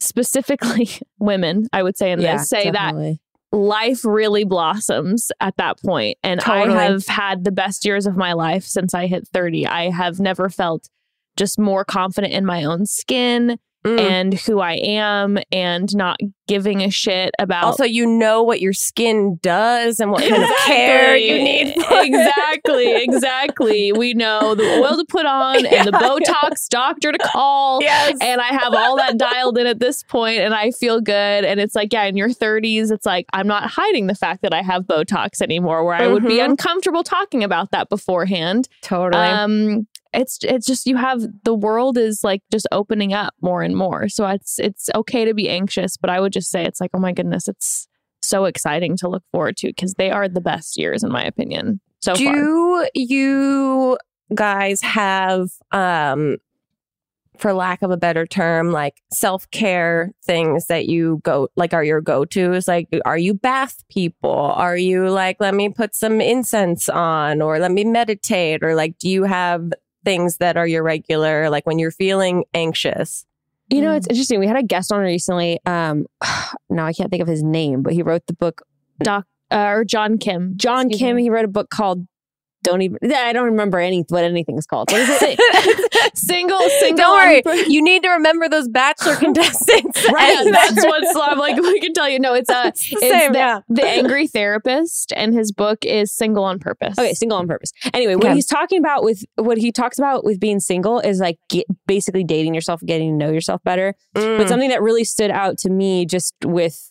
specifically women, I would say in yeah, this, say definitely. that life really blossoms at that point. And totally. I have had the best years of my life since I hit thirty. I have never felt just more confident in my own skin mm. and who I am and not giving a shit about. Also, you know what your skin does and what exactly. kind of care you need. For exactly. It. Exactly. We know the oil to put on yeah, and the Botox yeah. doctor to call. Yes. And I have all that dialed in at this point and I feel good. And it's like, yeah, in your thirties, it's like, I'm not hiding the fact that I have Botox anymore, where mm-hmm. I would be uncomfortable talking about that beforehand. Totally. Um, It's it's just you have the world is like just opening up more and more. So it's it's okay to be anxious. But I would just say it's like, oh, my goodness, it's so exciting to look forward to because they are the best years, in my opinion. So do far. You guys have, um, for lack of a better term, like self-care things that you go like are your go-tos? Like, are you bath people? Are you like, let me put some incense on or let me meditate? Or like, do you have things that are your regular, like when you're feeling anxious? You know, it's interesting. We had a guest on recently. Um, now I can't think of his name, but he wrote the book. Doc uh, or John Kim. John Excuse Kim. Me. He wrote a book called Don't even. I don't remember any what anything's called. What is it? single, single. Don't worry. Per- you need to remember those Bachelor contestants. Right. That's what's I'm like. We can tell you. No, it's a. Uh, it's Same, the, yeah. the Angry Therapist, and his book is Single on Purpose. Okay, Single on Purpose. Anyway, what yeah. he's talking about with what he talks about with being single is like get, basically dating yourself, getting to know yourself better. Mm. But something that really stood out to me just with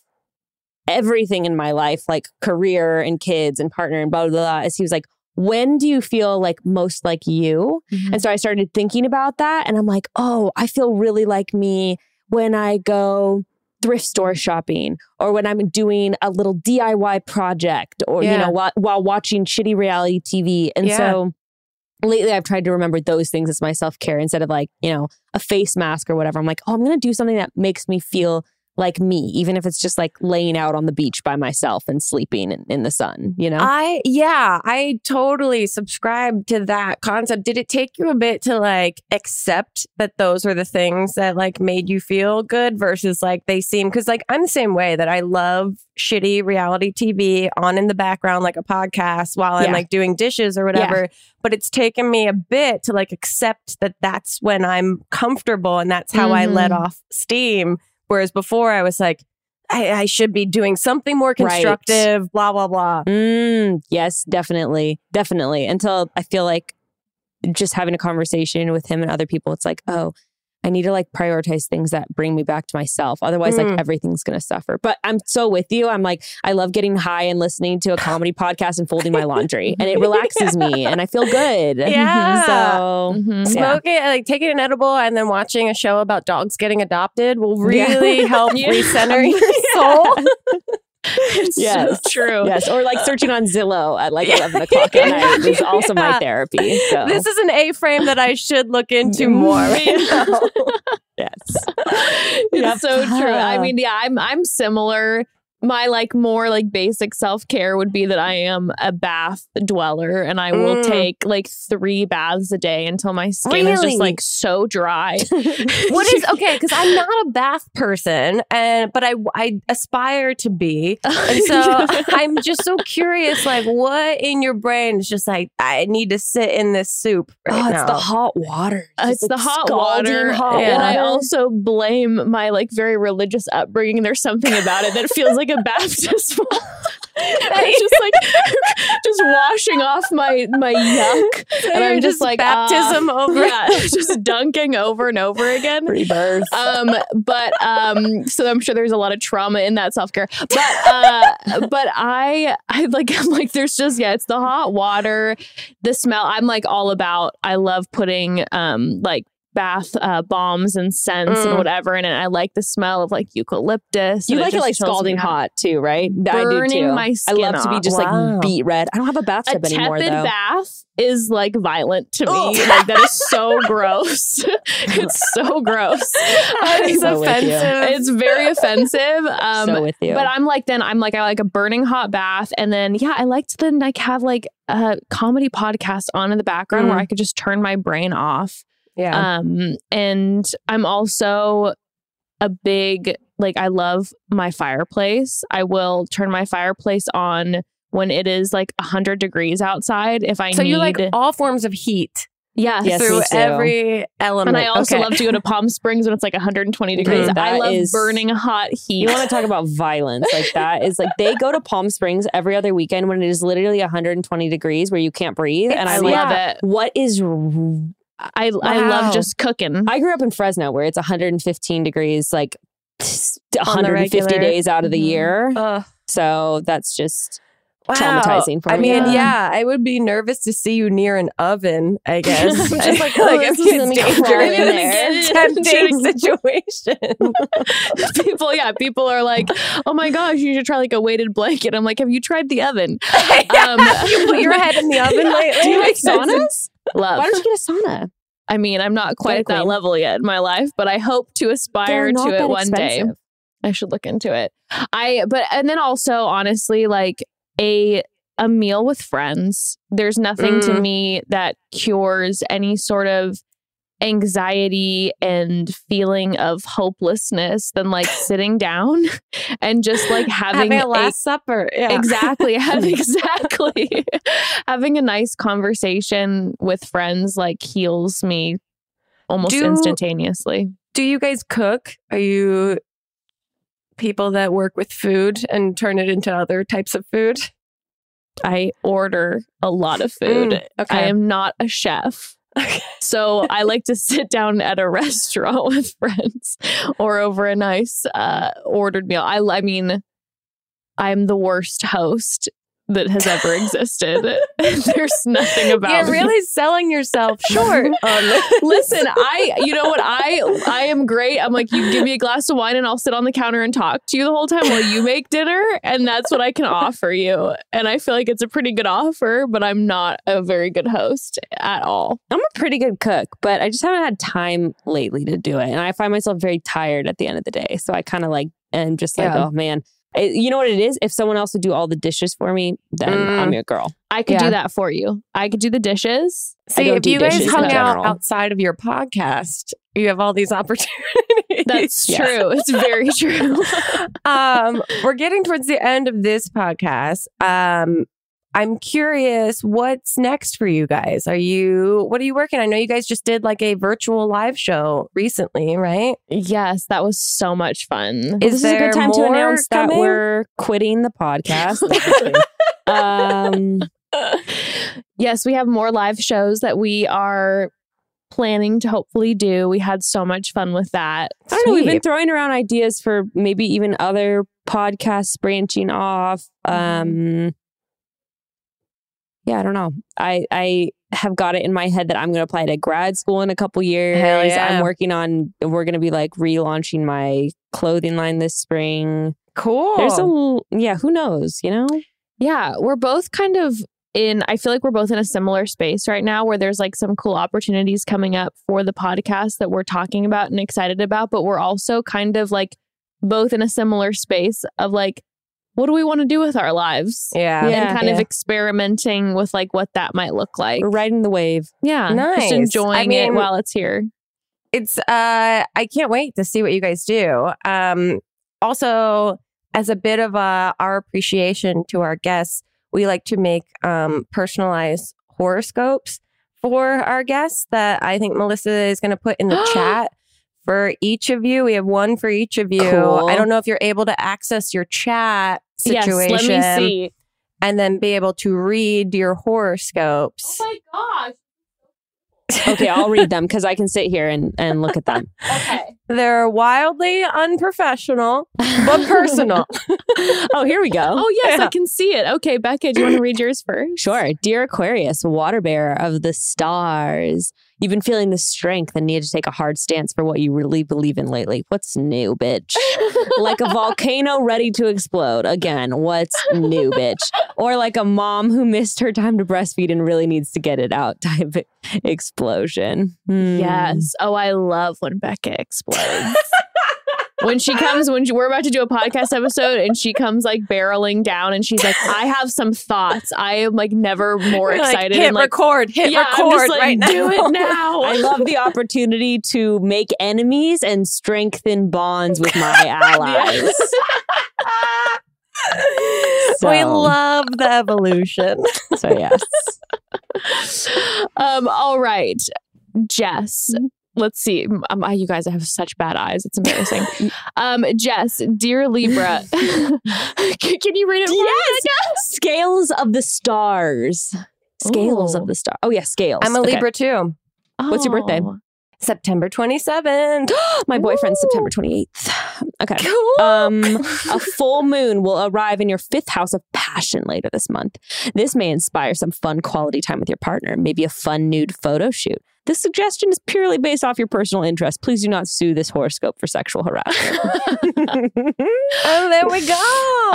everything in my life, like career and kids and partner and blah blah blah, is he was like, when do you feel like most like you? Mm-hmm. And so I started thinking about that and I'm like, oh, I feel really like me when I go thrift store shopping or when I'm doing a little D I Y project or, yeah. you know, while, while watching shitty reality T V. And yeah. so lately I've tried to remember those things as my self-care instead of like, you know, a face mask or whatever. I'm like, oh, I'm going to do something that makes me feel like me, even if it's just like laying out on the beach by myself and sleeping in, in the sun, you know? I, yeah, I totally subscribe to that concept. Did it take you a bit to like accept that those are the things that like made you feel good versus like they seem, cause like I'm the same way that I love shitty reality T V on in the background, like a podcast while I'm yeah. like doing dishes or whatever. Yeah. But it's taken me a bit to like accept that that's when I'm comfortable and that's how mm-hmm. I let off steam. Whereas before I was like, I, I should be doing something more constructive, right. blah, blah, blah. Mm, yes, definitely. Definitely. Until I feel like just having a conversation with him and other people, it's like, oh, I need to like prioritize things that bring me back to myself. Otherwise, mm. like everything's going to suffer. But I'm so with you. I'm like, I love getting high and listening to a comedy podcast and folding my laundry and it relaxes yeah. me and I feel good. Yeah. So mm-hmm. smoking, yeah. like taking an edible and then watching a show about dogs getting adopted will really yeah. help yeah. recenter your soul. It's yes. so true. Yes. Or like searching on Zillow at like yeah. eleven o'clock at night is also yeah. my therapy. So. This is an A-frame that I should look into more. You know? Yes. It's yep. so true. I mean, yeah, I'm, I'm similar. My like more like basic self-care would be that I am a bath dweller and I will mm. take like three baths a day until my skin really? is just like so dry. What is okay? Because I'm not a bath person, and but I I aspire to be. And so I'm just so curious, like what in your brain is just like I need to sit in this soup right oh, it's now. The hot water. It's, it's like the hot water. Hot and water. I also blame my like very religious upbringing. There's something about it that feels like a Baptist one. It's just like just washing off my my yuck, so and I'm just, just like baptism uh, over, yeah, just dunking over and over again. Rebirth. Um, but um, so I'm sure there's a lot of trauma in that self care. But uh, but I I like I'm like there's just yeah, it's the hot water, the smell. I'm like all about. I love putting um like. bath uh, bombs and scents mm. and whatever in it. I like the smell of like eucalyptus. You like it, it like scalding hot too, right? I do too. My skin I love off. to be just wow. like beet red. I don't have a bathtub a anymore though. A tepid bath is like violent to Ugh. me. Like that is so gross. It's so gross. It's so offensive. It's very offensive. Um, so with you. But I'm like then I'm like I like a burning hot bath and then yeah I like to then like have like a comedy podcast on in the background mm. where I could just turn my brain off. Yeah. Um, and I'm also a big, like, I love my fireplace. I will turn my fireplace on when it is like a hundred degrees outside. If I so need... you like all forms of heat. Yes, yes, through every element. And I also okay. love to go to Palm Springs when it's like one hundred twenty degrees. Dude, I love is, burning hot heat. You want to talk about violence. Like that is like, they go to Palm Springs every other weekend when it is literally one hundred twenty degrees where you can't breathe. It's, and I love yeah. it. What is... I, wow. I love just cooking. I grew up in Fresno where it's one hundred fifteen degrees, like one hundred fifty days out of the mm-hmm. year. Ugh. So that's just... Wow. Traumatizing for me. I mean, yeah. yeah, I would be nervous to see you near an oven, I guess. I'm just like, oh, like, this is a dangerous, tempting situation. People, yeah, people are like, oh my gosh, you should try like a weighted blanket. I'm like, have you tried the oven? um, you put your head in the oven lately? Do you like saunas? Love. Why don't you get a sauna? I mean, I'm not quite at that level yet in my life, but I hope to aspire to it one day. I should look into it. I, but, and then also, honestly, like, A a meal with friends. There's nothing mm. to me that cures any sort of anxiety and feeling of hopelessness than like sitting down and just like having, having a last a, supper. Yeah. Exactly. have, exactly. Having a nice conversation with friends like heals me almost do, instantaneously. Do you guys cook? Are you... people that work with food and turn it into other types of food? I order a lot of food. Mm, okay. I am not a chef. Okay. So I like to sit down at a restaurant with friends or over a nice uh, ordered meal. I, I mean, I'm the worst host that has ever existed. There's nothing about You're me. You're really selling yourself short. um, listen, I, you know what? I, I am great. I'm like, you give me a glass of wine and I'll sit on the counter and talk to you the whole time while you make dinner. And that's what I can offer you. And I feel like it's a pretty good offer, but I'm not a very good host at all. I'm a pretty good cook, but I just haven't had time lately to do it. And I find myself very tired at the end of the day. So I kind of like, and just like, yeah. oh man, you know what it is? If someone else would do all the dishes for me, then mm. I'm your girl. I could yeah. do that for you. I could do the dishes. See, if you guys hung out outside of your podcast, you have all these opportunities. That's yeah. true. It's very true. um, we're getting towards the end of this podcast. Um, I'm curious, what's next for you guys? Are you, what are you working on? I know you guys just did like a virtual live show recently, right? Yes, that was so much fun. Is this is a good time to announce coming? that we're quitting the podcast? um, yes, we have more live shows that we are planning to hopefully do. We had so much fun with that. Sweet. I don't know, we've been throwing around ideas for maybe even other podcasts branching off. Um... Yeah, I don't know. I, I have got it in my head that I'm going to apply to grad school in a couple years. Hell yeah. I'm working on, we're going to be like relaunching my clothing line this spring. Cool. There's a little, yeah, who knows, you know? Yeah, we're both kind of in, I feel like we're both in a similar space right now where there's like some cool opportunities coming up for the podcast that we're talking about and excited about, but we're also kind of like both in a similar space of like, what do we want to do with our lives? Yeah. And yeah, kind yeah. of experimenting with like what that might look like. We're riding the wave. Yeah. Nice. Just enjoying I mean, it while it's here. It's, uh, I can't wait to see what you guys do. Um, also, as a bit of uh, our appreciation to our guests, we like to make um, personalized horoscopes for our guests that I think Melissa is going to put in the chat. For each of you, we have one for each of you. Cool. I don't know if you're able to access your chat situation. Yes, let me see. And then be able to read your horoscopes. Oh my gosh. Okay, I'll read them because I can sit here and, and look at them. Okay. They're wildly unprofessional, but personal. Oh, here we go. Oh, yes, yeah. I can see it. Okay, Becca, do you want to read yours first? Sure. Dear Aquarius, water bearer of the stars. You've been feeling the strength and need to take a hard stance for what you really believe in lately. What's new, bitch? Like a volcano ready to explode. Again, what's new, bitch? Or like a mom who missed her time to breastfeed and really needs to get it out type explosion. Mm. Yes. Oh, I love when Becca explodes. When she comes, when she, we're about to do a podcast episode and she comes like barreling down and she's like, I have some thoughts. I am like never more You're excited. Like, hit and, like, record, hit yeah, record I'm just, like, right now. Do it now. I love the opportunity to make enemies and strengthen bonds with my allies. So. We love the evolution. So yes. Um. All right, Jess. Let's see. Um, you guys have such bad eyes. It's embarrassing. um, Jess, dear Libra, can, can you read it? Yes. Scales of the stars. Scales Ooh. Of the stars. Oh yeah, scales. I'm a okay. Libra too. Oh. What's your birthday? September twenty-seventh. My boyfriend's Ooh. September twenty-eighth. Okay. Cool. Um, a full moon will arrive in your fifth house of passion later this month. This may inspire some fun quality time with your partner, maybe a fun nude photo shoot. This suggestion is purely based off your personal interest. Please do not sue this horoscope for sexual harassment. Oh, there we go.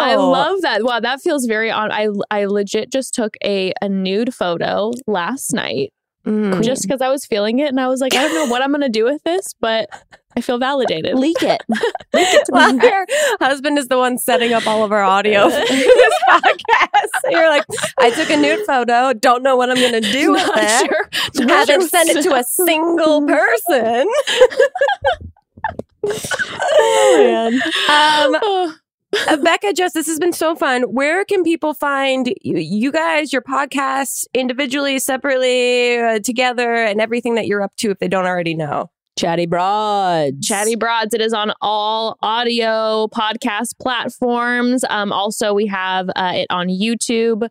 I love that. Wow, that feels very on. I, I legit just took a, a nude photo last night. Mm. Just because I was feeling it and I was like, I don't know what I'm going to do with this, but I feel validated. Leak it. Leak it to well, me. Your husband is the one setting up all of our audio for this podcast. You're like, I took a nude photo. Don't know what I'm going to do with it. Sure. Haven't sure. sent it to a single person. Oh, man. Um, Uh, Becca, Jess, this has been so fun. Where can people find you, you guys, your podcasts, individually, separately, uh, together, and everything that you're up to if they don't already know? Chatty Broads. Chatty Broads. It is on all audio podcast platforms. Um, also, we have uh, it on YouTube.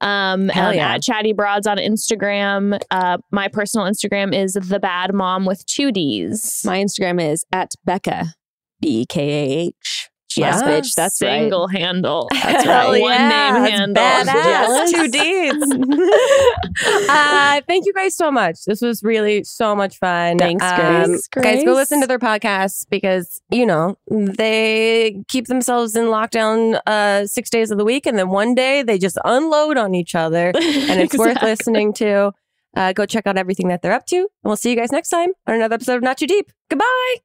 Um, and yeah. At Chatty Broads on Instagram. Uh, my personal Instagram is The Bad Mom with Two D's. My Instagram is at Becca, B E K A H. Yes, yes, bitch. That's single right. handle. That's right. One yeah, name that's handle. Badass. Yes. Two D's. uh, thank you guys so much. This was really so much fun. Thanks, um, Grace. Guys, go listen to their podcasts because, you know, they keep themselves in lockdown uh, six days of the week. And then one day they just unload on each other. And it's exactly. worth listening to. Uh, go check out everything that they're up to. And we'll see you guys next time on another episode of Not Too Deep. Goodbye.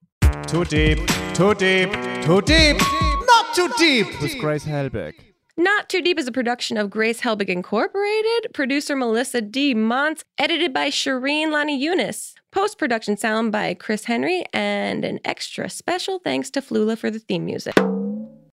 Too deep, too deep, too deep, not too deep with Grace Helbig. Not Too Deep is a production of Grace Helbig Incorporated, producer Melissa D. Montz, edited by Shireen Lani Yunus, post-production sound by Chris Henry, and an extra special thanks to Flula for the theme music.